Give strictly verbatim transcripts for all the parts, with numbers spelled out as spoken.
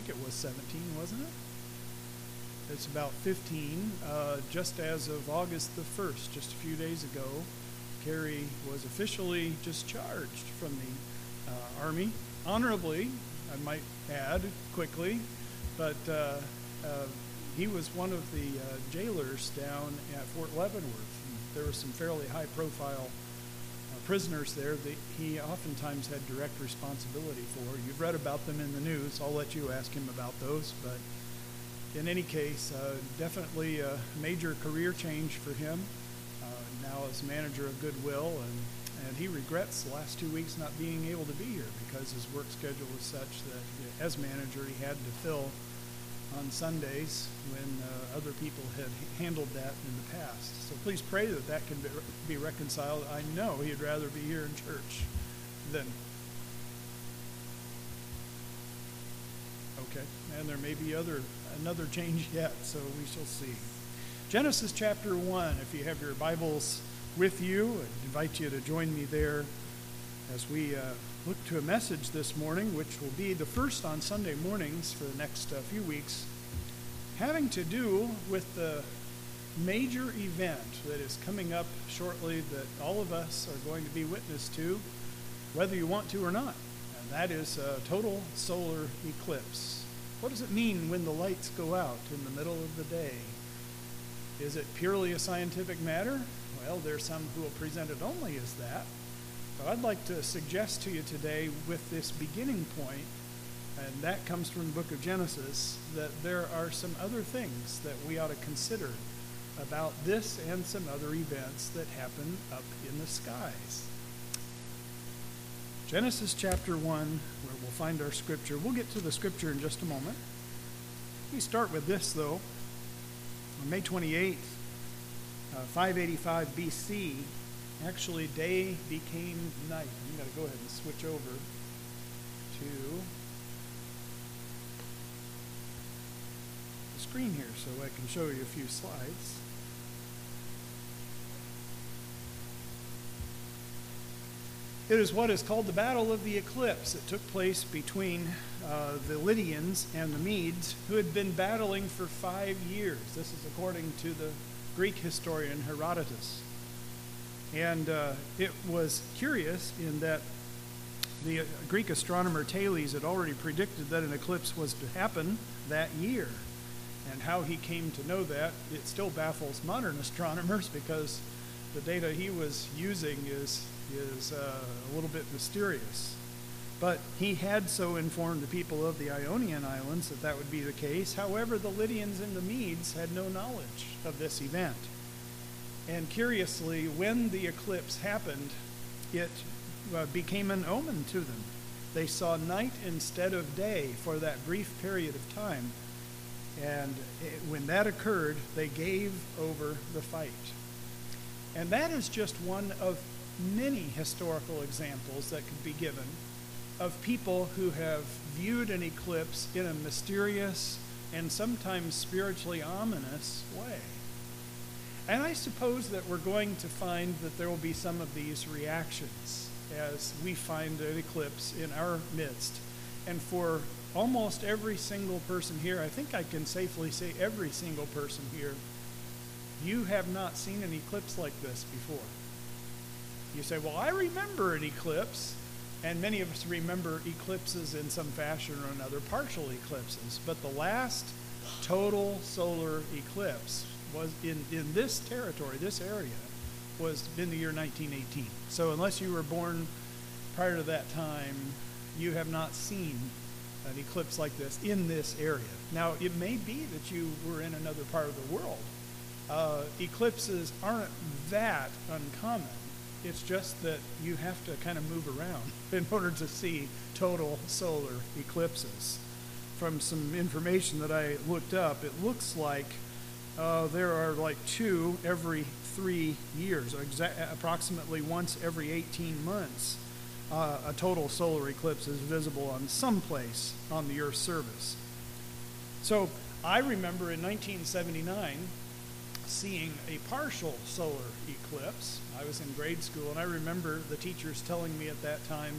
think it was seventeen, wasn't it? It's about fifteen. Uh, just as of August the first, just a few days ago, Kerry was officially discharged from the uh, Army, honorably, I might add, quickly, but uh, uh, he was one of the uh, jailers down at Fort Leavenworth. There were some fairly high-profile uh, prisoners there that he oftentimes had direct responsibility for. You've read about them in the news. I'll let you ask him about those, but in any case, uh, definitely a major career change for him, uh, now as manager of Goodwill, and, and he regrets the last two weeks not being able to be here because his work schedule was such that as manager he had to fill on Sundays when uh, other people had handled that in the past. So please pray that that can be, re be reconciled. I know he'd rather be here in church than... Okay, and there may be other another change yet, so we shall see. Genesis chapter one, if you have your Bibles with you, I invite you to join me there as we uh, look to a message this morning, which will be the first on Sunday mornings for the next uh, few weeks, having to do with the major event that is coming up shortly that all of us are going to be witness to, whether you want to or not, and that is a total solar eclipse. What does it mean when the lights go out in the middle of the day? Is it purely a scientific matter? Well, there's some who will present it only as that. But I'd like to suggest to you today with this beginning point, and that comes from the book of Genesis, that there are some other things that we ought to consider about this and some other events that happen up in the skies. Genesis chapter one, where we'll find our scripture. We'll get to the scripture in just a moment. Let me start with this, though. On May twenty-eighth, uh, five eighty-five B C, actually, day became night. I'm going to go ahead and switch over to the screen here so I can show you a few slides. It is what is called the Battle of the Eclipse. It took place between uh, the Lydians and the Medes, who had been battling for five years. This is according to the Greek historian Herodotus. And uh, it was curious in that the Greek astronomer Thales had already predicted that an eclipse was to happen that year. And how he came to know that, it still baffles modern astronomers because the data he was using is, is uh, a little bit mysterious. But he had so informed the people of the Ionian Islands that that would be the case. However, the Lydians and the Medes had no knowledge of this event. And curiously, when the eclipse happened, it uh, became an omen to them. They saw night instead of day for that brief period of time. And it, when that occurred, they gave over the fight. And that is just one of many historical examples that could be given of people who have viewed an eclipse in a mysterious and sometimes spiritually ominous way. And I suppose that we're going to find that there will be some of these reactions as we find an eclipse in our midst. And for almost every single person here, I think I can safely say every single person here, you have not seen an eclipse like this before. You say, well, I remember an eclipse, and many of us remember eclipses in some fashion or another, partial eclipses, but the last total solar eclipse was in, in this territory, this area, was in the year nineteen eighteen. So unless you were born prior to that time, you have not seen an eclipse like this in this area. Now, it may be that you were in another part of the world. Uh, eclipses aren't that uncommon. It's just that you have to kind of move around in order to see total solar eclipses. From some information that I looked up, it looks like Uh, there are like two every three years, or approximately once every eighteen months, uh, a total solar eclipse is visible on some place on the Earth's surface. So I remember in nineteen seventy-nine seeing a partial solar eclipse. I was in grade school, and I remember the teachers telling me at that time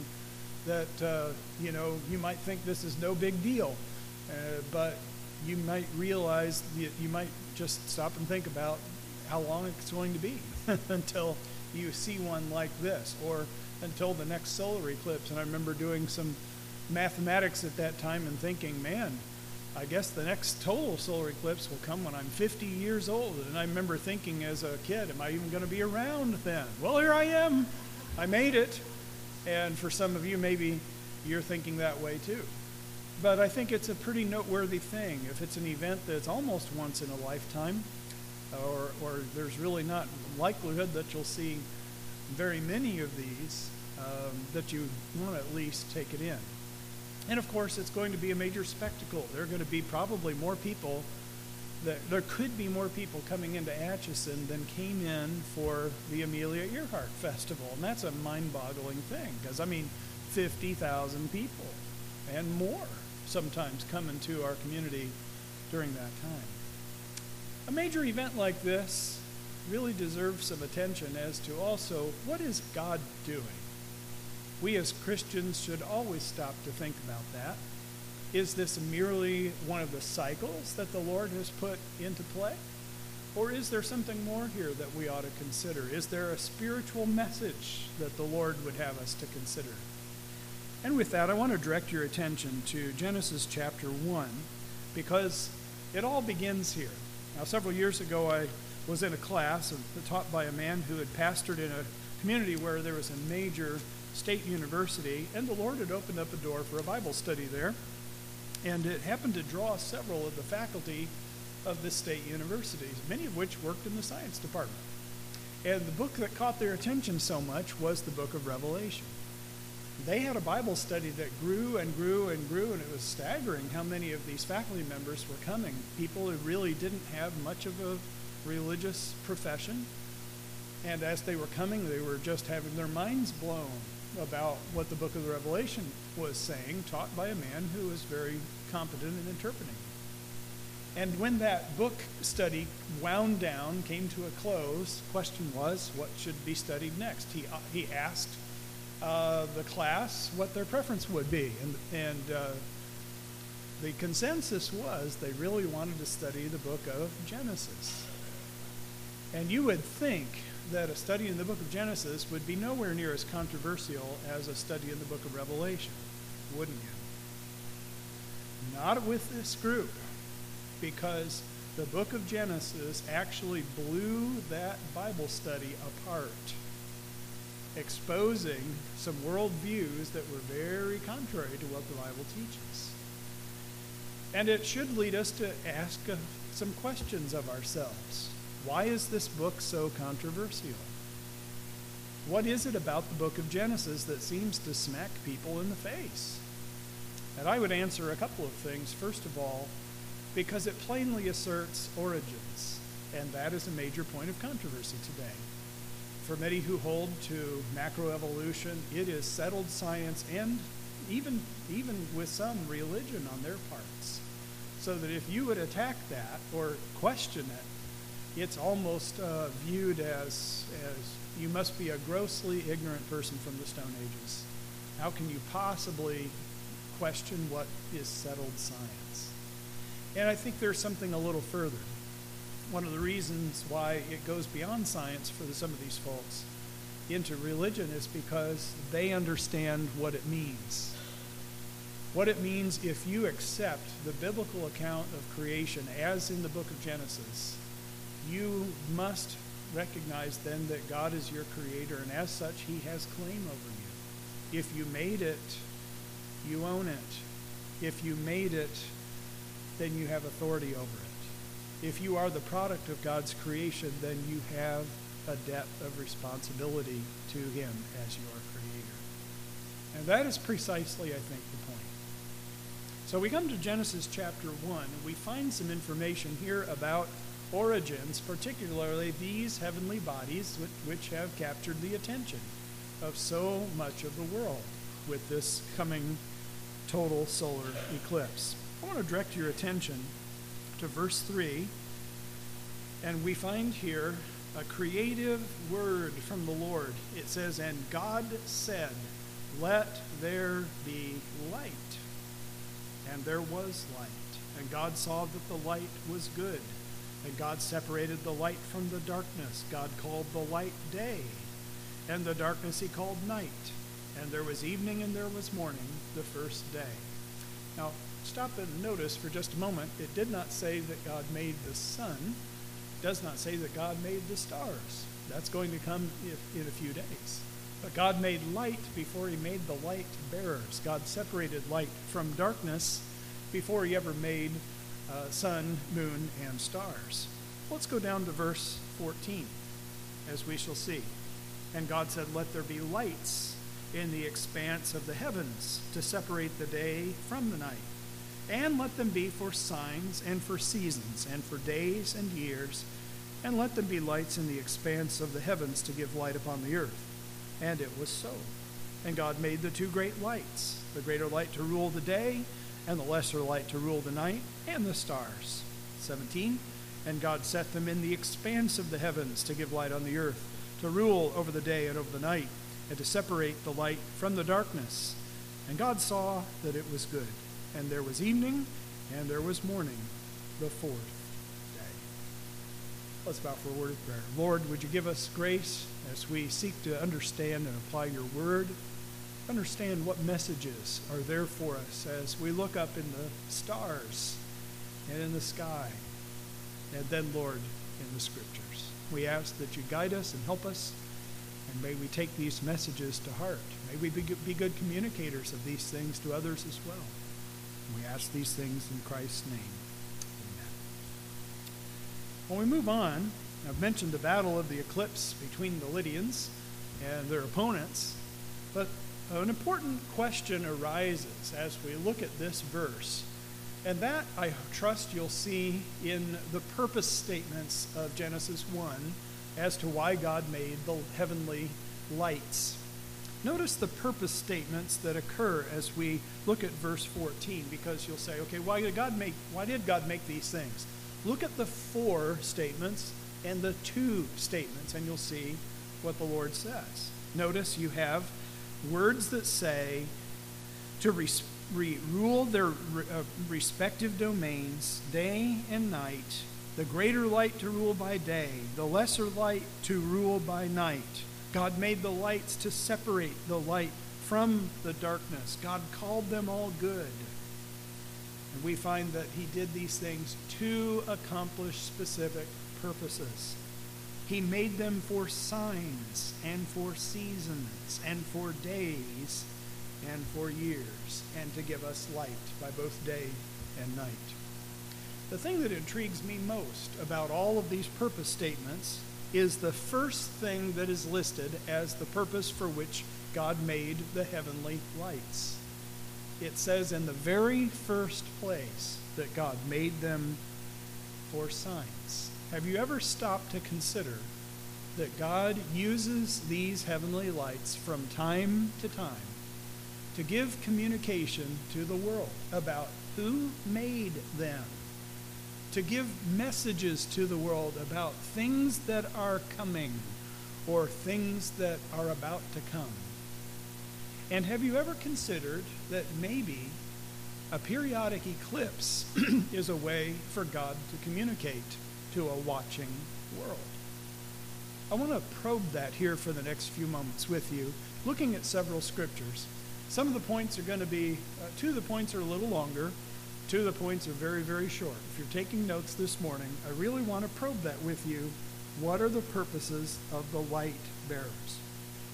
that, uh, you know, you might think this is no big deal, uh, but you might realize, you, you might just stop and think about how long it's going to be until you see one like this, or until the next solar eclipse. And I remember doing some mathematics at that time and thinking, man, I guess the next total solar eclipse will come when I'm fifty years old. And I remember thinking as a kid, am I even going to be around then? Well, here I am. I made it. And for some of you, maybe you're thinking that way too. But I think it's a pretty noteworthy thing. If it's an event that's almost once in a lifetime, or, or there's really not likelihood that you'll see very many of these, um, that you want to at least take it in. And of course, it's going to be a major spectacle. There are going to be probably more people, that, there could be more people coming into Atchison than came in for the Amelia Earhart Festival. And that's a mind-boggling thing, because I mean, fifty thousand people and more sometimes come into our community during that time. A major event like this really deserves some attention as to also, what is God doing? We as Christians should always stop to think about that. Is this merely one of the cycles that the Lord has put into play? Or is there something more here that we ought to consider? Is there a spiritual message that the Lord would have us to consider? And with that, I want to direct your attention to Genesis chapter one, because it all begins here. Now, several years ago, I was in a class taught by a man who had pastored in a community where there was a major state university, and the Lord had opened up a door for a Bible study there, and it happened to draw several of the faculty of the state universities, many of which worked in the science department. And the book that caught their attention so much was the book of Revelation. They had a Bible study that grew and grew and grew, and it was staggering how many of these faculty members were coming, people who really didn't have much of a religious profession. And as they were coming, they were just having their minds blown about what the book of the Revelation was saying, taught by a man who was very competent in interpreting. And when that book study wound down, came to a close, the question was, what should be studied next? He, uh, he asked uh, the class what their preference would be. And, and uh, the consensus was they really wanted to study the book of Genesis. And you would think that a study in the book of Genesis would be nowhere near as controversial as a study in the book of Revelation, wouldn't you? Not with this group, because the book of Genesis actually blew that Bible study apart, exposing some worldviews that were very contrary to what the Bible teaches. And it should lead us to ask uh, some questions of ourselves. Why is this book so controversial? What is it about the book of Genesis that seems to smack people in the face? And I would answer a couple of things. First of all, because it plainly asserts origins, and that is a major point of controversy today. For many who hold to macroevolution, it is settled science, and even, even with some religion on their parts, so that if you would attack that or question it, it's almost uh, viewed as, as you must be a grossly ignorant person from the Stone Ages. How can you possibly question what is settled science? And I think there's something a little further. One of the reasons why it goes beyond science for some of these folks into religion is because they understand what it means. What it means if you accept the biblical account of creation as in the book of Genesis, you must recognize then that God is your creator, and as such, he has claim over you. If you made it, you own it. If you made it, then you have authority over it. If you are the product of God's creation, then you have a debt of responsibility to him as your creator. And that is precisely, I think, the point. So we come to Genesis chapter one, and we find some information here about origins, particularly these heavenly bodies which have captured the attention of so much of the world with this coming total solar eclipse. I want to direct your attention to verse three, and we find here a creative word from the Lord. It says, "And God said, let there be light." and there was light. And God saw that the light was good. And God separated the light from the darkness. God called the light day, and the darkness he called night. And there was evening and there was morning, the first day. Now, stop and notice for just a moment, it did not say that God made the sun. It does not say that God made the stars. That's going to come in a few days. But God made light before he made the light bearers. God separated light from darkness before he ever made uh, sun, moon, and stars. Let's go down to verse fourteen, as we shall see. And God said, "Let there be lights in the expanse of the heavens to separate the day from the night. And let them be for signs and for seasons and for days and years. And let them be lights in the expanse of the heavens to give light upon the earth." And it was so. And God made the two great lights, the greater light to rule the day, and the lesser light to rule the night, and the stars. seventeen, and God set them in the expanse of the heavens to give light on the earth, to rule over the day and over the night, and to separate the light from the darkness. And God saw that it was good. And there was evening, and there was morning, the fourth day. Let's bow for a word of prayer. Lord, would you give us grace as we seek to understand and apply your word, understand what messages are there for us as we look up in the stars and in the sky, and then, Lord, in the scriptures. We ask that you guide us and help us, and may we take these messages to heart. May we be good communicators of these things to others as well. We ask these things in Christ's name. Amen. When we move on, I've mentioned the battle of the eclipse between the Lydians and their opponents, but an important question arises as we look at this verse, and that I trust you'll see in the purpose statements of Genesis one as to why God made the heavenly lights. Notice the purpose statements that occur as we look at verse fourteen, because you'll say, okay, why did God make, why did God make these things? Look at the four statements and the two statements, and you'll see what the Lord says. Notice you have words that say to res re rule their re uh, respective domains, day and night, the greater light to rule by day, the lesser light to rule by night. God made the lights to separate the light from the darkness. God called them all good. And we find that he did these things to accomplish specific purposes. He made them for signs and for seasons and for days and for years, and to give us light by both day and night. The thing that intrigues me most about all of these purpose statements is the first thing that is listed as the purpose for which God made the heavenly lights. It says in the very first place that God made them for signs. Have you ever stopped to consider that God uses these heavenly lights from time to time to give communication to the world about who made them? To give messages to the world about things that are coming or things that are about to come. And have you ever considered that maybe a periodic eclipse is a way for God to communicate to a watching world? I want to probe that here for the next few moments with you, looking at several scriptures. Some of the points are going to be, uh, two of the points are a little longer. Two of the points are very, very short. If you're taking notes this morning, I really want to probe that with you. What are the purposes of the light bearers?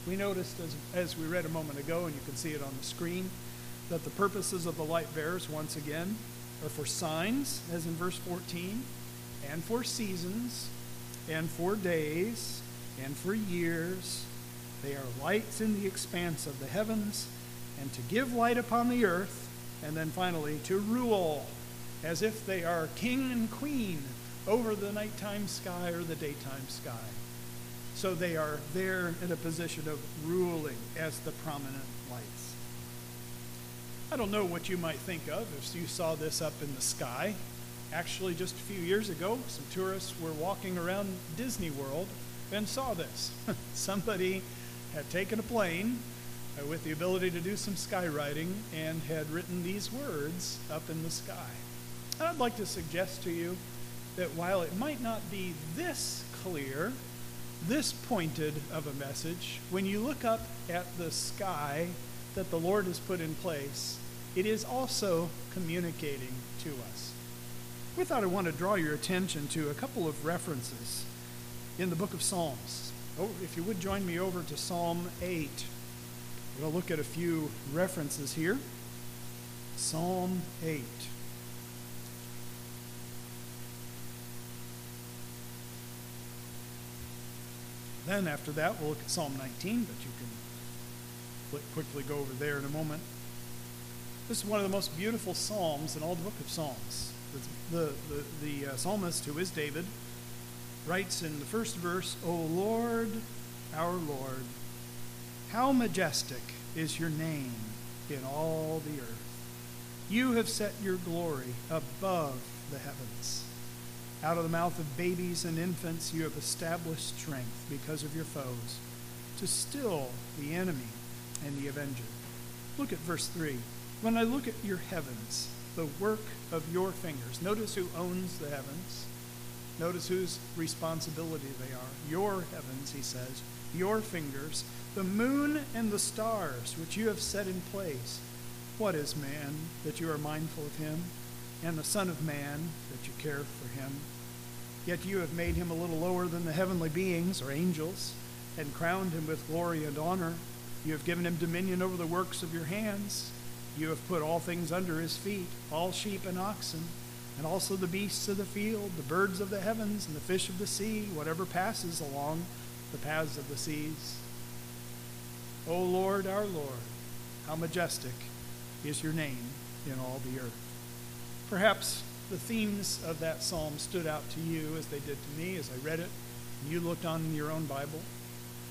We noticed, as, as we read a moment ago, and you can see it on the screen, that the purposes of the light bearers, once again, are for signs, as in verse fourteen, and for seasons, and for days, and for years. They are lights in the expanse of the heavens, and to give light upon the earth. And then finally, to rule, as if they are king and queen over the nighttime sky or the daytime sky. So they are there in a position of ruling as the prominent lights. I don't know what you might think of if you saw this up in the sky. Actually, just a few years ago, some tourists were walking around Disney World and saw this. Somebody had taken a plane uh, with the ability to do some skywriting, and had written these words up in the sky. And I'd like to suggest to you that while it might not be this clear, this pointed of a message, when you look up at the sky that the Lord has put in place, it is also communicating to us. We thought I want to draw your attention to a couple of references in the book of Psalms. Oh, if you would join me over to Psalm eight. We'll look at a few references here. Psalm eight. Then after that, we'll look at Psalm nineteen, but you can flip quickly go over there in a moment. This is one of the most beautiful psalms in all the book of Psalms. The, the, the, the uh, psalmist, who is David, writes in the first verse, "O Lord, our Lord, how majestic is your name in all the earth. You have set your glory above the heavens. Out of the mouth of babies and infants you have established strength because of your foes, to still the enemy and the avenger." Look at verse three. "When I look at your heavens, the work of your fingers." Notice who owns the heavens. Notice whose responsibility they are. "Your heavens," he says, "your fingers, the moon and the stars which you have set in place. What is man that you are mindful of him, and the Son of Man that you care for him? Yet you have made him a little lower than the heavenly beings," or angels, "and crowned him with glory and honor. You have given him dominion over the works of your hands. You have put all things under his feet, all sheep and oxen, and also the beasts of the field, the birds of the heavens, and the fish of the sea, whatever passes along the paths of the seas. O Lord, our Lord, how majestic is your name in all the earth." Perhaps the themes of that psalm stood out to you as they did to me as I read it, and you looked on your own Bible.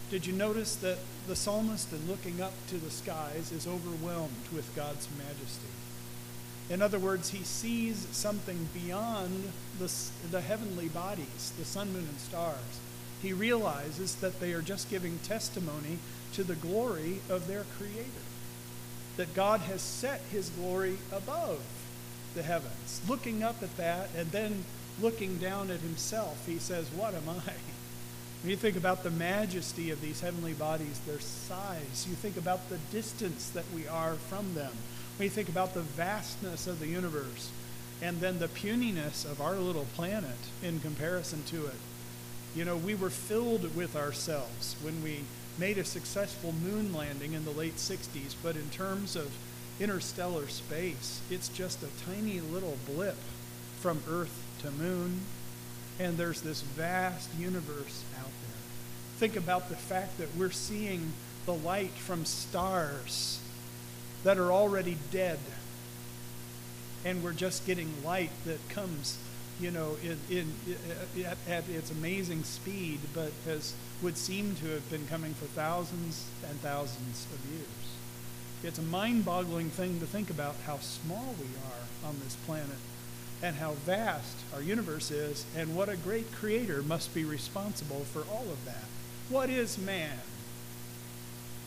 Did you notice that the psalmist, in looking up to the skies, is overwhelmed with God's majesty? In other words, he sees something beyond the, the heavenly bodies, the sun, moon, and stars. He realizes that they are just giving testimony to the glory of their Creator, that God has set his glory above the heavens. Looking up at that and then looking down at himself, he says, "What am I?" When you think about the majesty of these heavenly bodies, their size, you think about the distance that we are from them. When you think about the vastness of the universe, and then the puniness of our little planet in comparison to it. You know, we were filled with ourselves when we made a successful moon landing in the late sixties, but in terms of interstellar space, it's just a tiny little blip from Earth to moon, and there's this vast universe out there. Think about the fact that we're seeing the light from stars that are already dead, and we're just getting light that comes, you know, in, in, in at, at its amazing speed, but has would seem to have been coming for thousands and thousands of years. It's a mind-boggling thing to think about how small we are on this planet, and how vast our universe is, and what a great Creator must be responsible for all of that. "What is man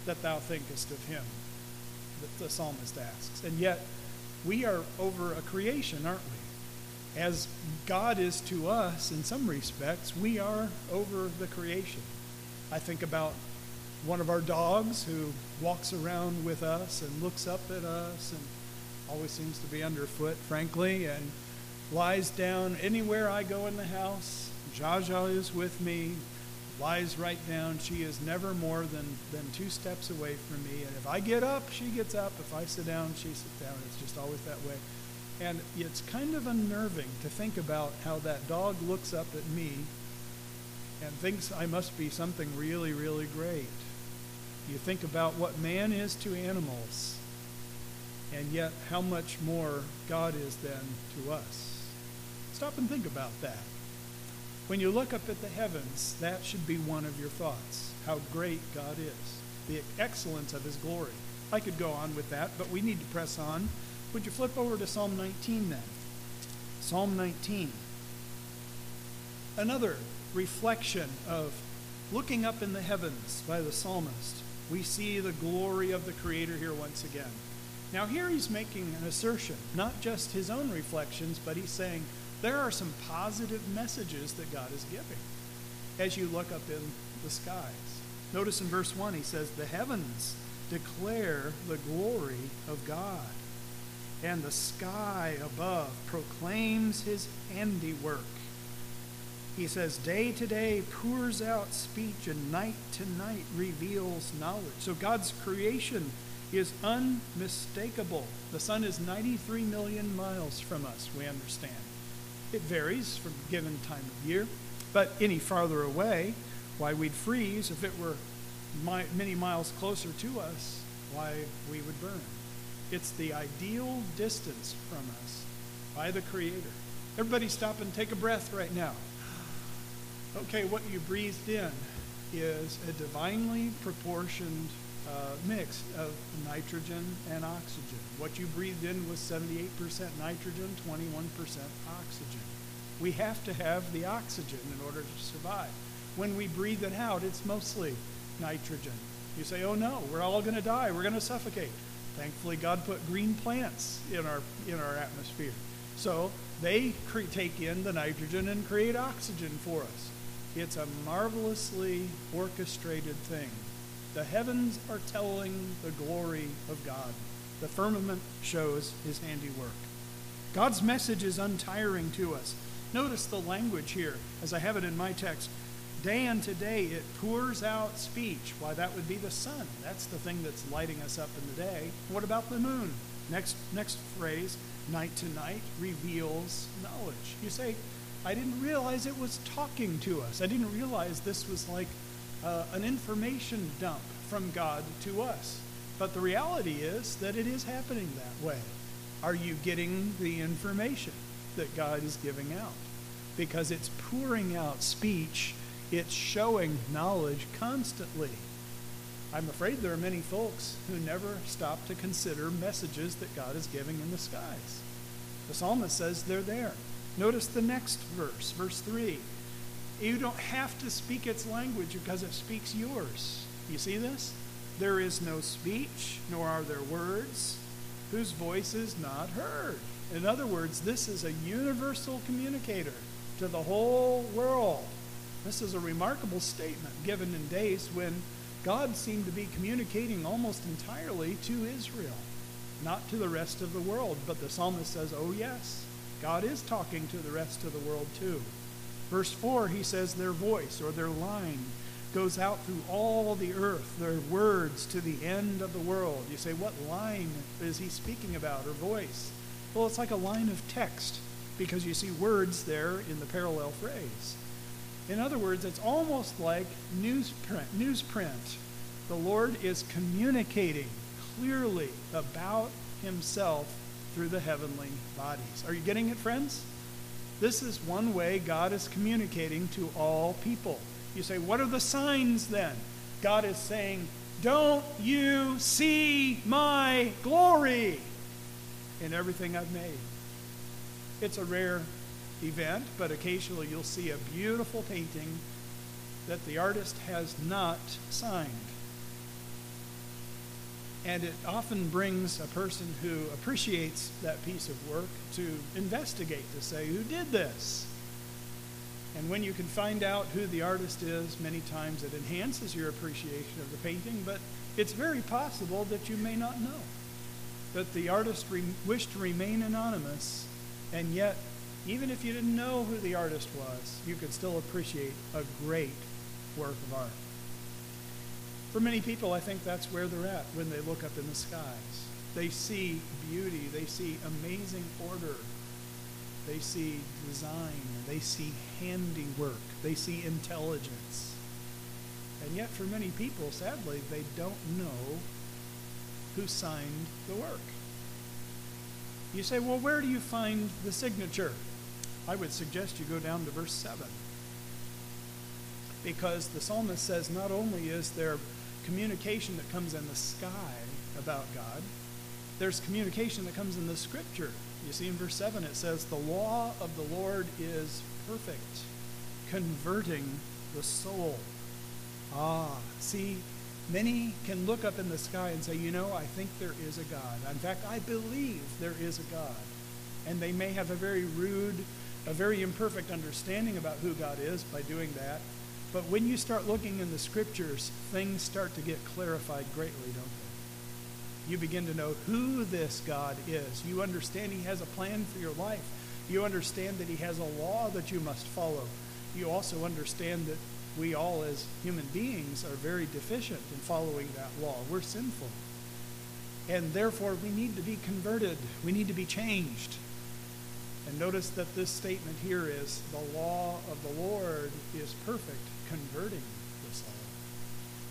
that thou thinkest of him?" that the psalmist asks. And yet, we are over a creation, aren't we? As God is to us, in some respects, we are over the creation. I think about one of our dogs who walks around with us and looks up at us and always seems to be underfoot, frankly, and lies down anywhere I go in the house. Zsa Zsa is with me, lies right down. She is never more than, than two steps away from me. And if I get up, she gets up. If I sit down, she sits down. It's just always that way. And it's kind of unnerving to think about how that dog looks up at me and thinks I must be something really, really great. You think about what man is to animals, and yet how much more God is then to us. Stop and think about that. When you look up at the heavens, that should be one of your thoughts, how great God is, the excellence of his glory. I could go on with that, but we need to press on. Would you flip over to Psalm nineteen then? Psalm nineteen. Another reflection of looking up in the heavens by the psalmist. we see the glory of the Creator here once again. Now here he's making an assertion, not just his own reflections, but he's saying there are some positive messages that God is giving as you look up in the skies. Notice in verse one he says, "The heavens declare the glory of God, and the sky above proclaims his handiwork." He says, "Day to day pours out speech, and night to night reveals knowledge." So God's creation is unmistakable. The sun is ninety-three million miles from us, we understand. It varies from a given time of year, but any farther away, why, we'd freeze. If it were mi- many miles closer to us, why, we would burn. It's the ideal distance from us by the Creator. Everybody stop and take a breath right now. Okay, what you breathed in is a divinely proportioned uh, mix of nitrogen and oxygen. What you breathed in was seventy-eight percent nitrogen, twenty-one percent oxygen. We have to have the oxygen in order to survive. When we breathe it out, it's mostly nitrogen. You say, "Oh no, we're all going to die. We're going to suffocate." Thankfully, God put green plants in our in our atmosphere. So they cre- take in the nitrogen and create oxygen for us. It's a marvelously orchestrated thing. The heavens are telling the glory of God. The firmament shows his handiwork. God's message is untiring to us. Notice the language here, as I have it in my text. Day unto day it pours out speech. Why, that would be the sun. That's the thing that's lighting us up in the day. What about the moon? Next, next phrase, night to night reveals knowledge. You say, "I didn't realize it was talking to us. I didn't realize this was like uh, an information dump from God to us." But the reality is that it is happening that way. Are you getting the information that God is giving out? Because it's pouring out speech. It's showing knowledge constantly. I'm afraid there are many folks who never stop to consider messages that God is giving in the skies. The psalmist says they're there. Notice the next verse, verse three. You don't have to speak its language because it speaks yours. You see this? "There is no speech, nor are there words, whose voice is not heard." In other words, this is a universal communicator to the whole world. This is a remarkable statement given in days when God seemed to be communicating almost entirely to Israel, not to the rest of the world. But the psalmist says, "Oh yes, God is talking to the rest of the world too." Verse four, he says, "Their voice," or their line, "goes out through all the earth, their words to the end of the world." You say, what line is he speaking about, or voice? Well, it's like a line of text, because you see words there in the parallel phrase. In other words, it's almost like newsprint. newsprint. The Lord is communicating clearly about himself through the heavenly bodies. Are you getting it, friends? This is one way God is communicating to all people. You say, what are the signs then? God is saying, "Don't you see my glory in everything I've made?" It's a rare event, but occasionally you'll see a beautiful painting that the artist has not signed. And it often brings a person who appreciates that piece of work to investigate, to say, who did this? And when you can find out who the artist is, many times it enhances your appreciation of the painting, but it's very possible that you may not know, that the artist re- wished to remain anonymous, and yet even if you didn't know who the artist was, you could still appreciate a great work of art. For many people, I think that's where they're at when they look up in the skies. They see beauty. They see amazing order. They see design. They see handiwork. They see intelligence. And yet for many people, sadly, they don't know who signed the work. You say, well, where do you find the signature? I would suggest you go down to verse seven, because the psalmist says not only is there communication that comes in the sky about God, there's communication that comes in the scripture. You see in verse seven it says, "The law of the Lord is perfect, converting the soul." Ah, see, Many can look up in the sky and say, you know, I think there is a God. In fact, I believe there is a God. And they may have a very rude, a very imperfect understanding about who God is by doing that. But when you start looking in the scriptures, things start to get clarified greatly, don't they? You begin to know who this God is. You understand he has a plan for your life. You understand that he has a law that you must follow. You also understand that we all as human beings are very deficient in following that law. We're sinful. And therefore, we need to be converted. We need to be changed. And notice that this statement here is, the law of the Lord is perfect, converting this law.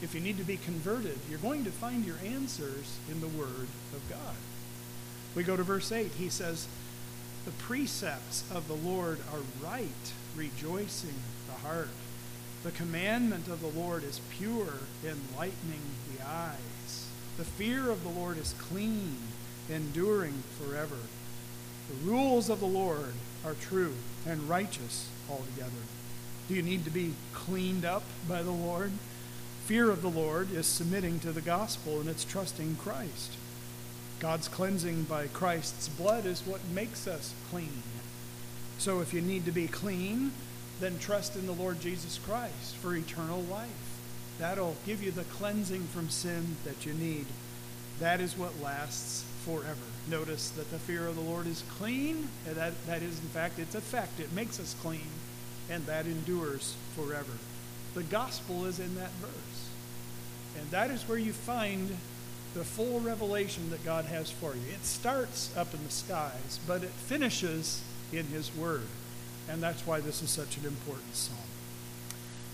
If you need to be converted, you're going to find your answers in the Word of God. We go to verse eight. He says, the precepts of the Lord are right, rejoicing the heart. The commandment of the Lord is pure, enlightening the eyes. The fear of the Lord is clean, enduring forever. The rules of the Lord are true and righteous altogether. Do you need to be cleaned up by the Lord? Fear of the Lord is submitting to the gospel, and it's trusting Christ. God's cleansing by Christ's blood is what makes us clean. So if you need to be clean, then trust in the Lord Jesus Christ for eternal life. That'll give you the cleansing from sin that you need. That is what lasts forever. Notice that the fear of the Lord is clean. And that, that is, in fact, it's a fact. It makes us clean, and that endures forever. The gospel is in that verse. And that is where you find the full revelation that God has for you. It starts up in the skies, but it finishes in his word. And that's why this is such an important psalm.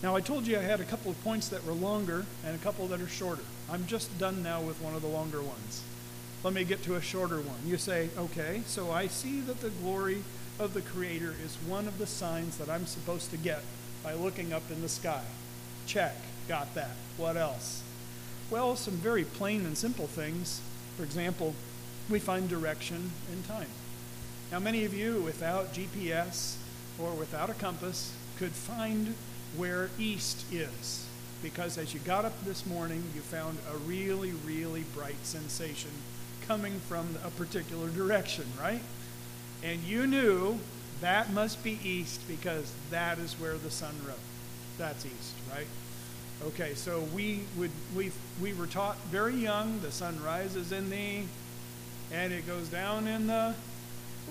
Now, I told you I had a couple of points that were longer and a couple that are shorter. I'm just done now with one of the longer ones. Let me get to a shorter one. You say, okay, so I see that the glory of the Creator is one of the signs that I'm supposed to get by looking up in the sky. Check, got that. What else? Well, some very plain and simple things. For example, we find direction in time. Now, many of you without G P S or without a compass could find where east is, because as you got up this morning, you found a really, really bright sensation coming from a particular direction, right? And you knew that must be east because that is where the sun rose. That's east, right? Okay, so we would we we were taught very young, the sun rises in the, and it goes down in the,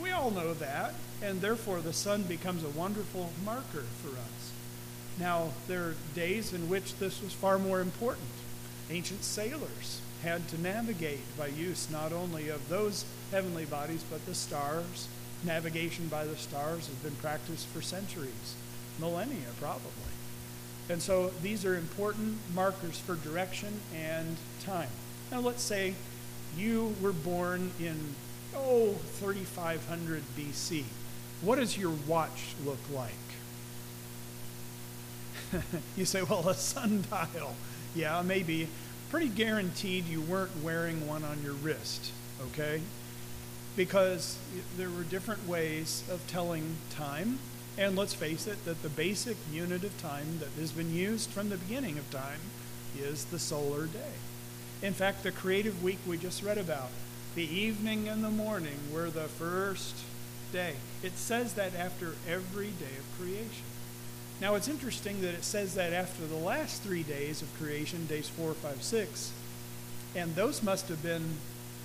we all know that, and therefore the sun becomes a wonderful marker for us. Now, there are days in which this was far more important. Ancient sailors had to navigate by use not only of those heavenly bodies, but the stars. Navigation by the stars has been practiced for centuries, millennia probably. And so these are important markers for direction and time. Now let's say you were born in, oh, thirty-five hundred B C. What does your watch look like? You say, well, a sundial. Yeah, maybe. Pretty guaranteed you weren't wearing one on your wrist, okay? Because there were different ways of telling time. And let's face it, that the basic unit of time that has been used from the beginning of time is the solar day. In fact, the creative week we just read about, the evening and the morning were the first day. It says that after every day of creation. Now, it's interesting that it says that after the last three days of creation, days four, five, six, and those must have been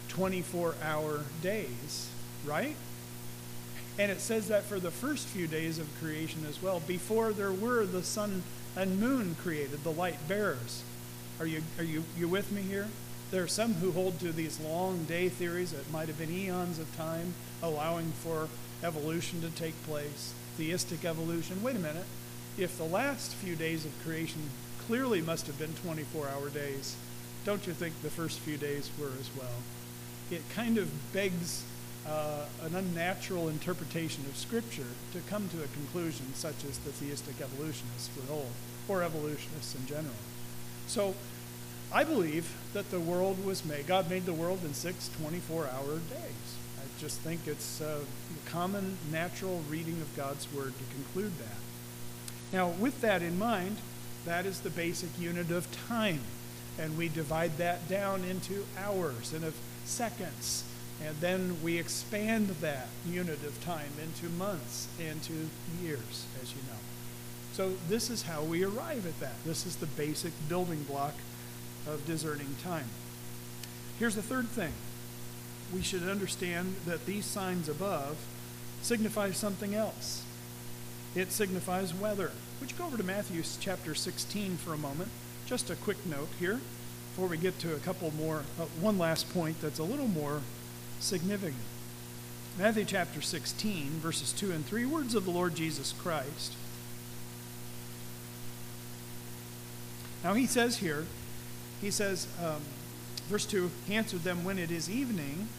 twenty-four hour days, right? And it says that for the first few days of creation as well, before there were the sun and moon created, the light bearers. Are you are you, you with me here? There are some who hold to these long day theories that might have been eons of time, allowing for evolution to take place, theistic evolution. Wait a minute. If the last few days of creation clearly must have been twenty-four hour days, don't you think the first few days were as well? It kind of begs Uh, an unnatural interpretation of Scripture to come to a conclusion such as the theistic evolutionists would hold, or evolutionists in general. So I believe that the world was made, God made the world in six twenty-four hour days. I just think it's uh, a common natural reading of God's Word to conclude that. Now, with that in mind, that is the basic unit of time. and we divide that down into hours and of seconds, and then we expand that unit of time into months, into years, as you know. So this is how we arrive at that. This is the basic building block of discerning time. Here's the third thing. We should understand that these signs above signify something else. It signifies weather. Would you go over to Matthew chapter sixteen for a moment? Just a quick note here before we get to a couple more, uh, one last point that's a little more significant. Matthew chapter sixteen, verses two and three, words of the Lord Jesus Christ. Now he says here, he says, um, verse two, he answered them, when it is evening,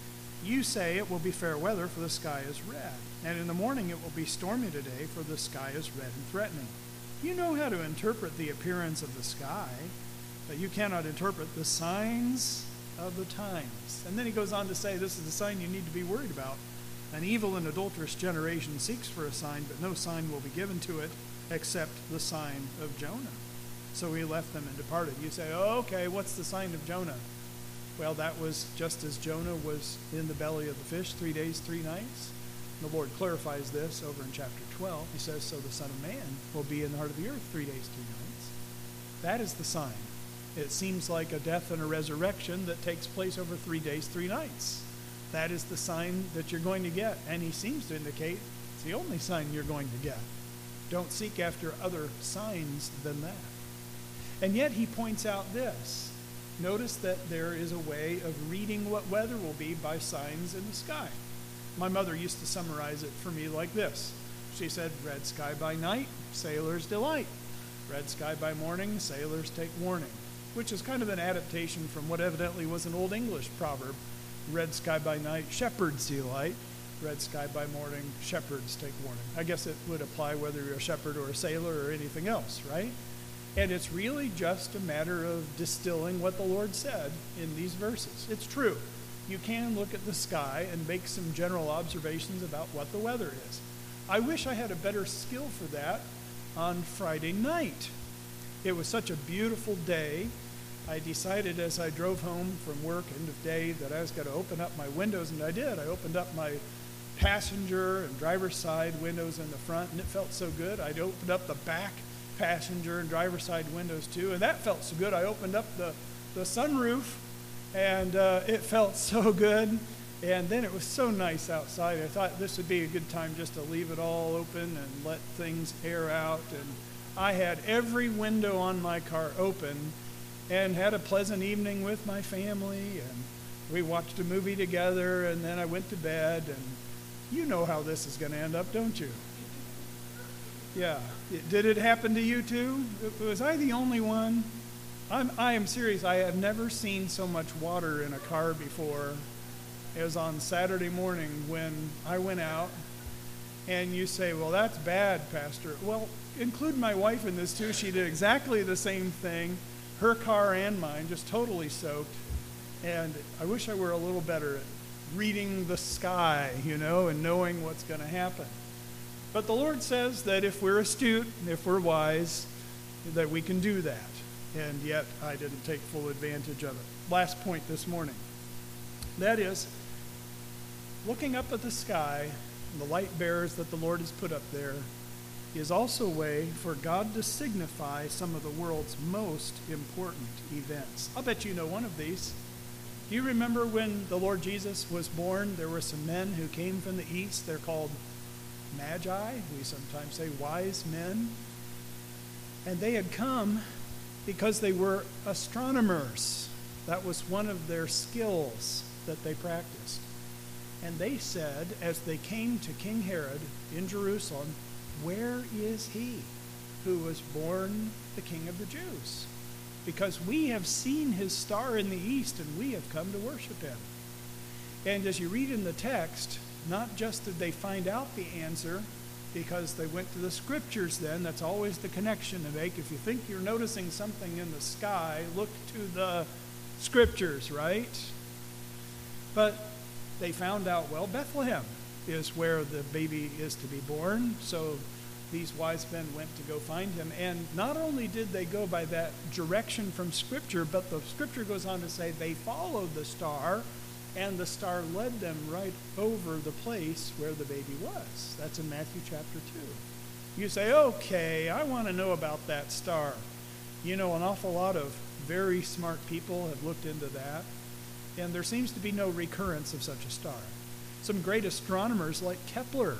you say it will be fair weather, for the sky is red. And in the morning it will be stormy today, for the sky is red and threatening. You know how to interpret the appearance of the sky, but you cannot interpret the signs of the times. And then he goes on to say, this is the sign you need to be worried about. An evil and adulterous generation seeks for a sign, but no sign will be given to it except the sign of Jonah. So he left them and departed. You say, oh, okay, what's the sign of Jonah? Well, that was just as Jonah was in the belly of the fish three days, three nights. The Lord clarifies this over in chapter twelve. He says, so the Son of Man will be in the heart of the earth three days, three nights. That is the sign. It seems like a death and a resurrection that takes place over three days, three nights. That is the sign that you're going to get. And he seems to indicate it's the only sign you're going to get. Don't seek after other signs than that. And yet he points out this. Notice that there is a way of reading what weather will be by signs in the sky. My mother used to summarize it for me like this. She said, red sky by night, sailors delight. Red sky by morning, sailors take warning. Which is kind of an adaptation from what evidently was an Old English proverb. Red sky by night, shepherds delight. Red sky by morning, shepherds take warning. I guess it would apply whether you're a shepherd or a sailor or anything else, right? And it's really just a matter of distilling what the Lord said in these verses. It's true. You can look at the sky and make some general observations about what the weather is. I wish I had a better skill for that on Friday night. It was such a beautiful day. I decided as I drove home from work end of day that I was going to open up my windows, and I did. I opened up my passenger and driver's side windows in the front, and it felt so good. I'd opened up the back passenger and driver's side windows too, and that felt so good. I opened up the, the sunroof, and uh, it felt so good. And then it was so nice outside. I thought this would be a good time just to leave it all open and let things air out. And I had every window on my car open and had a pleasant evening with my family, and we watched a movie together, and then I went to bed. And you know how this is going to end up, don't you? Yeah. Did it happen to you too? Was I the only one? I'm, I am serious. I have never seen so much water in a car before as on Saturday morning when I went out. And you say, well, that's bad, Pastor. Well, include my wife in this too. She did exactly the same thing. Her car and mine just totally soaked. And I wish I were a little better at reading the sky, you know, and knowing what's going to happen. But the Lord says that if we're astute, if we're wise, that we can do that. And yet I didn't take full advantage of it. Last point this morning. That is, looking up at the sky, and the light bearers that the Lord has put up there, is also a way for God to signify some of the world's most important events. I'll bet you know one of these. Do you remember when the Lord Jesus was born? There were some men who came from the east. They're called Magi. We sometimes say wise men. And they had come because they were astronomers. That was one of their skills that they practiced. And they said, as they came to King Herod in Jerusalem, where is he who was born the King of the Jews? Because we have seen his star in the east, and we have come to worship him. And as you read in the text, not just did they find out the answer, because they went to the scriptures then. That's always the connection to make. If you think you're noticing something in the sky, look to the scriptures, right? But they found out, well, Bethlehem is where the baby is to be born. So these wise men went to go find him. And not only did they go by that direction from Scripture, but the Scripture goes on to say they followed the star, and the star led them right over the place where the baby was. That's in Matthew chapter two. You say, okay, I want to know about that star. You know, an awful lot of very smart people have looked into that, and there seems to be no recurrence of such a star. Some great astronomers like Kepler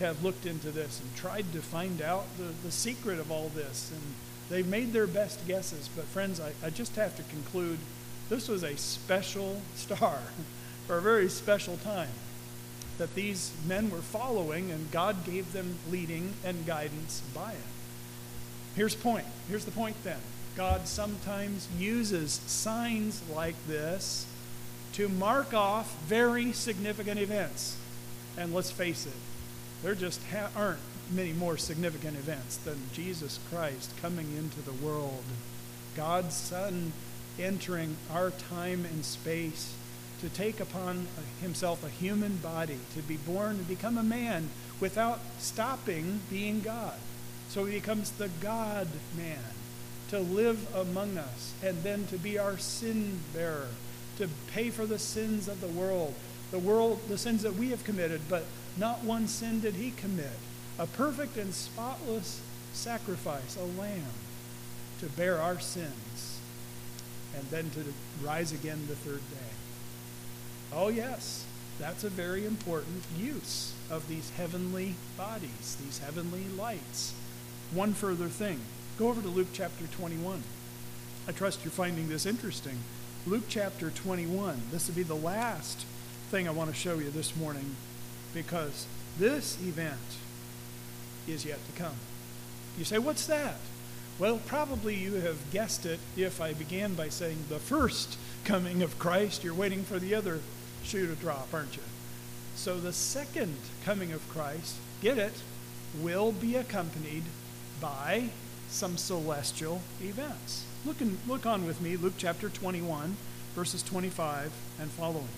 have looked into this and tried to find out the, the secret of all this, and they've made their best guesses. But friends, I, I just have to conclude, this was a special star for a very special time that these men were following, and God gave them leading and guidance by it. Here's point. Here's the point then. God sometimes uses signs like this to mark off very significant events. And let's face it, there just ha- aren't many more significant events than Jesus Christ coming into the world, God's Son entering our time and space to take upon himself a human body, to be born and become a man without stopping being God. So he becomes the God-man, to live among us, and then to be our sin-bearer, to pay for the sins of the world, the world, the sins that we have committed, but not one sin did he commit. A perfect and spotless sacrifice, a lamb, to bear our sins, and then to rise again the third day. Oh yes, that's a very important use of these heavenly bodies, these heavenly lights. One further thing, go over to Luke chapter twenty-one. I trust you're finding this interesting. Luke chapter twenty-one, this would be the last thing I want to show you this morning, because this event is yet to come. You say, what's that? Well, probably you have guessed it if I began by saying the first coming of Christ. You're waiting for the other shoe to drop, aren't you? So the second coming of Christ, get it, will be accompanied by some celestial events. Look, in, look on with me, Luke chapter twenty-one, verses twenty-five and following.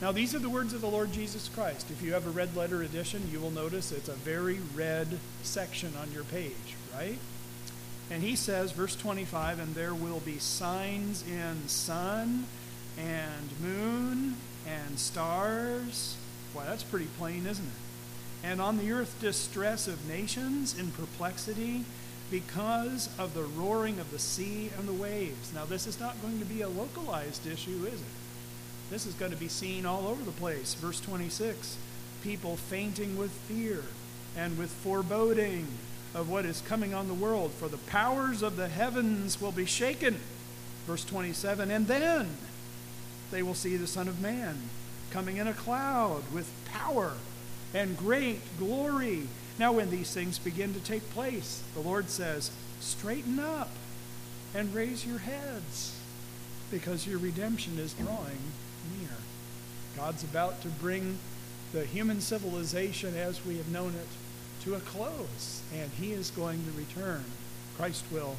Now these are the words of the Lord Jesus Christ. If you have a red letter edition, you will notice it's a very red section on your page, right? And he says, verse twenty-five, and there will be signs in sun and moon and stars. Wow, that's pretty plain, isn't it? And on the earth distress of nations in perplexity, because of the roaring of the sea and the waves. Now, this is not going to be a localized issue, is it? This is going to be seen all over the place. Verse twenty-six, people fainting with fear and with foreboding of what is coming on the world, for the powers of the heavens will be shaken. Verse twenty-seven, and then they will see the Son of Man coming in a cloud with power and great glory. Now when these things begin to take place, the Lord says, straighten up and raise your heads, because your redemption is drawing near. God's about to bring the human civilization as we have known it to a close, and he is going to return. Christ will,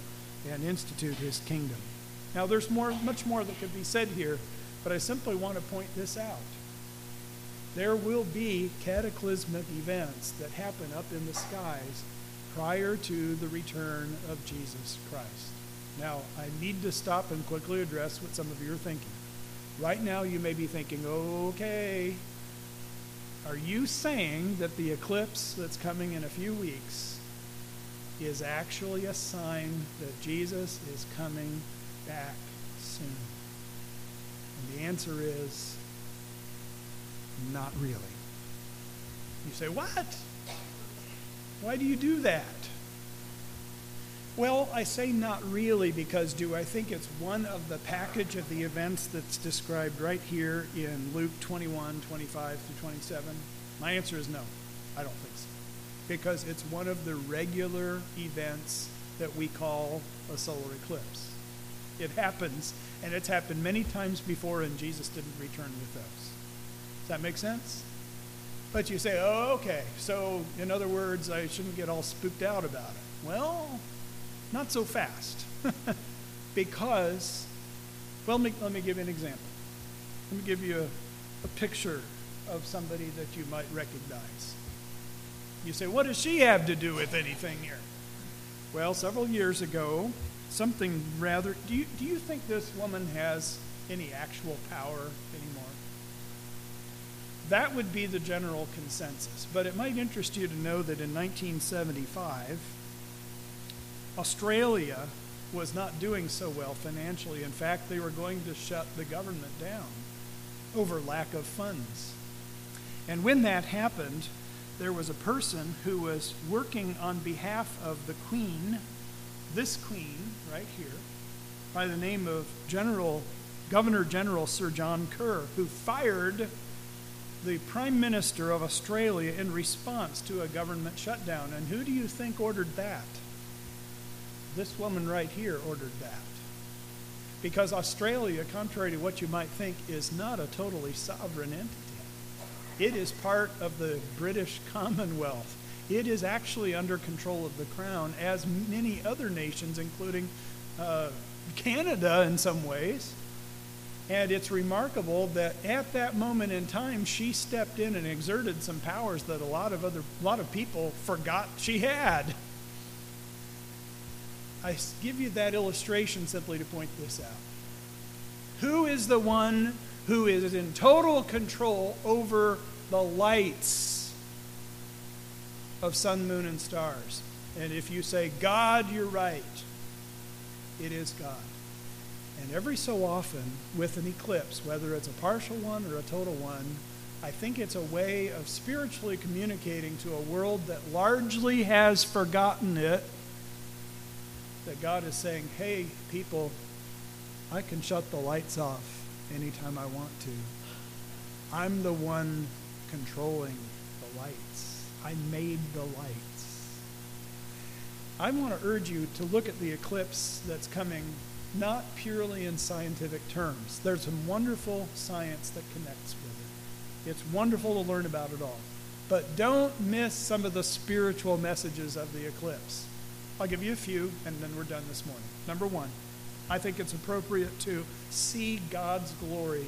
and institute his kingdom. Now there's more, much more that could be said here, but I simply want to point this out. There will be cataclysmic events that happen up in the skies prior to the return of Jesus Christ. Now, I need to stop and quickly address what some of you are thinking. Right now, you may be thinking, okay, are you saying that the eclipse that's coming in a few weeks is actually a sign that Jesus is coming back soon? And the answer is, not really. You say, what? Why do you do that? Well, I say not really because do I think it's one of the package of the events that's described right here in Luke twenty-one, twenty-five through twenty-seven? My answer is no. I don't think so. Because it's one of the regular events that we call a solar eclipse. It happens, and it's happened many times before, and Jesus didn't return with those. That makes sense? But you say, oh, okay, so in other words, I shouldn't get all spooked out about it. Well, not so fast. Because, well, let me, let me give you an example. Let me give you a, a picture of somebody that you might recognize. You say, what does she have to do with anything here? Well, several years ago, something rather... Do you, do you think this woman has any actual power anymore? That would be the general consensus. But it might interest you to know that in nineteen seventy-five, Australia was not doing so well financially. In fact, they were going to shut the government down over lack of funds. And when that happened, there was a person who was working on behalf of the Queen, this Queen right here, by the name of General, Governor General Sir John Kerr, who fired the Prime Minister of Australia in response to a government shutdown. And who do you think ordered that? This woman right here ordered that. Because Australia, contrary to what you might think, is not a totally sovereign entity. It is part of the British Commonwealth. It is actually under control of the Crown, as many other nations, including uh, Canada in some ways. And it's remarkable that at that moment in time, she stepped in and exerted some powers that a lot of other, a lot of people forgot she had. I give you that illustration simply to point this out. Who is the one who is in total control over the lights of sun, moon, and stars? And if you say, God, you're right, it is God. And every so often, with an eclipse, whether it's a partial one or a total one, I think it's a way of spiritually communicating to a world that largely has forgotten it, that God is saying, hey, people, I can shut the lights off anytime I want to. I'm the one controlling the lights. I made the lights. I want to urge you to look at the eclipse that's coming not purely in scientific terms. There's some wonderful science that connects with it. It's wonderful to learn about it all. But don't miss some of the spiritual messages of the eclipse. I'll give you a few, and then we're done this morning. Number one, I think it's appropriate to see God's glory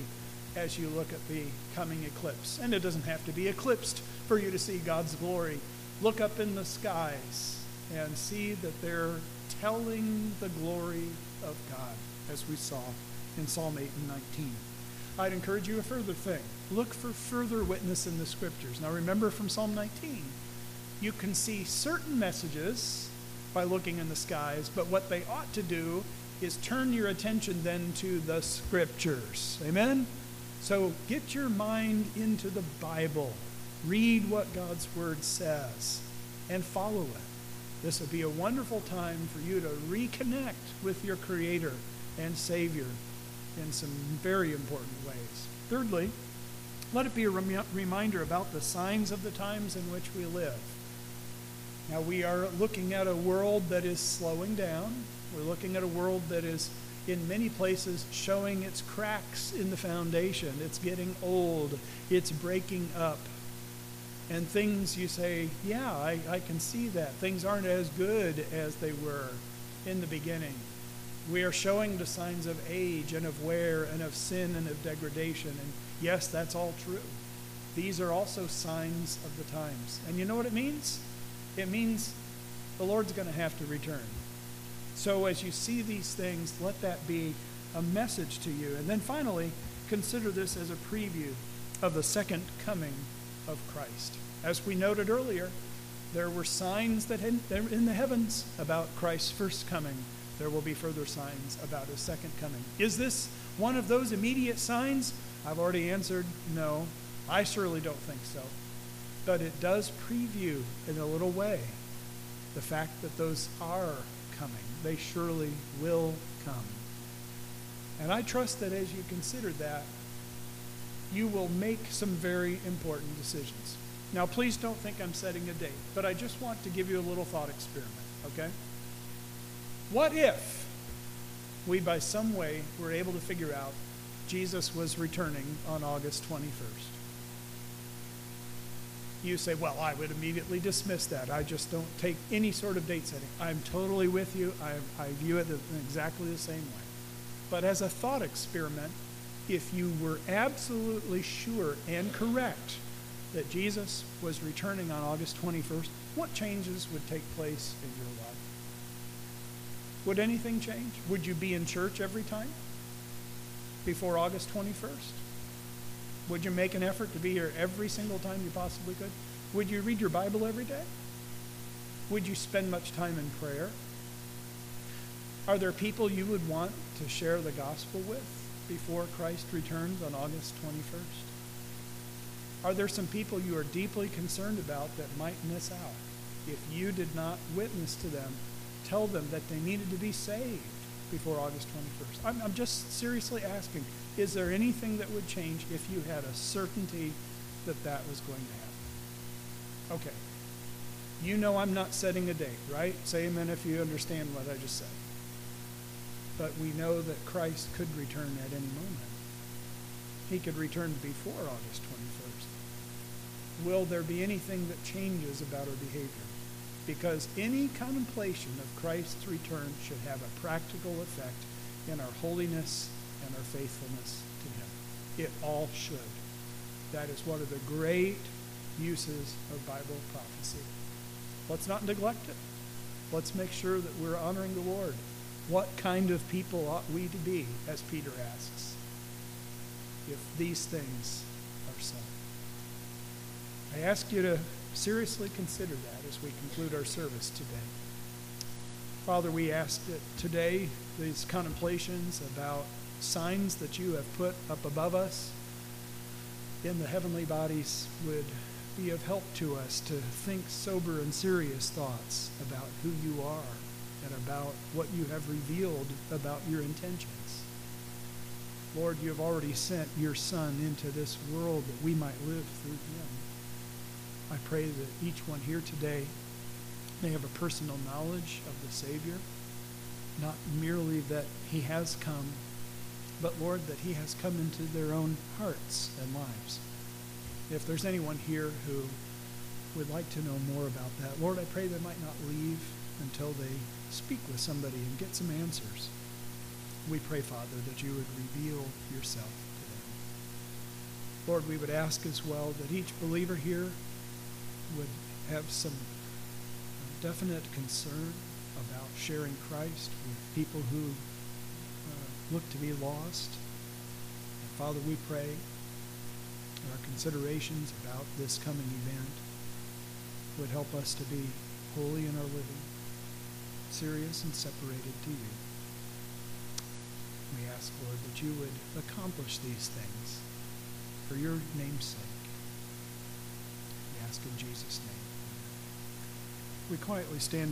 as you look at the coming eclipse. And it doesn't have to be eclipsed for you to see God's glory. Look up in the skies and see that they're telling the glory of God, as we saw in Psalm eight and nineteen. I'd encourage you a further thing. Look for further witness in the Scriptures. Now remember from Psalm nineteen, you can see certain messages by looking in the skies, but what they ought to do is turn your attention then to the Scriptures. Amen? So get your mind into the Bible. Read what God's Word says and follow it. This would be a wonderful time for you to reconnect with your Creator and Savior in some very important ways. Thirdly, let it be a rem- reminder about the signs of the times in which we live. Now, we are looking at a world that is slowing down. We're looking at a world that is, in many places, showing its cracks in the foundation. It's getting old. It's breaking up. And things you say, yeah, I, I can see that. Things aren't as good as they were in the beginning. We are showing the signs of age and of wear and of sin and of degradation. And yes, that's all true. These are also signs of the times. And you know what it means? It means the Lord's going to have to return. So as you see these things, let that be a message to you. And then finally, consider this as a preview of the second coming of Christ. As we noted earlier, there were signs that were in the heavens about Christ's first coming. There will be further signs about his second coming. Is this one of those immediate signs? I've already answered no. I surely don't think so. But it does preview in a little way the fact that those are coming. They surely will come. And I trust that as you consider that, you will make some very important decisions. Now, please don't think I'm setting a date, but I just want to give you a little thought experiment, okay? What if we, by some way, were able to figure out Jesus was returning on August twenty-first? You say, well, I would immediately dismiss that. I just don't take any sort of date setting. I'm totally with you. I, I view it in exactly the same way. But as a thought experiment, if you were absolutely sure and correct that Jesus was returning on August twenty-first, what changes would take place in your life? Would anything change? Would you be in church every time before August twenty-first? Would you make an effort to be here every single time you possibly could? Would you read your Bible every day? Would you spend much time in prayer? Are there people you would want to share the gospel with before Christ returns on August twenty-first? Are there some people you are deeply concerned about that might miss out? If you did not witness to them, tell them that they needed to be saved before August twenty-first. I'm, I'm just seriously asking, is there anything that would change if you had a certainty that that was going to happen? Okay. You know I'm not setting a date, right? Say amen if you understand what I just said. But we know that Christ could return at any moment. He could return before August twenty-first. Will there be anything that changes about our behavior? Because any contemplation of Christ's return should have a practical effect in our holiness and our faithfulness to Him. It all should. That is one of the great uses of Bible prophecy. Let's not neglect it. Let's make sure that we're honoring the Lord. What kind of people ought we to be, as Peter asks, if these things are so? I ask you to seriously consider that as we conclude our service today. Father, we ask that today these contemplations about signs that you have put up above us in the heavenly bodies would be of help to us to think sober and serious thoughts about who you are and about what you have revealed about your intentions. Lord, you have already sent your Son into this world that we might live through him. I pray that each one here today may have a personal knowledge of the Savior, not merely that he has come, but, Lord, that he has come into their own hearts and lives. If there's anyone here who would like to know more about that, Lord, I pray they might not leave until they speak with somebody and get some answers. We pray, Father, that you would reveal yourself to them. Lord, we would ask as well that each believer here would have some definite concern about sharing Christ with people who uh, look to be lost. And Father, we pray our considerations about this coming event would help us to be holy in our living, serious and separated to you. We ask, Lord, that you would accomplish these things for your name's sake. We ask in Jesus' name. We quietly stand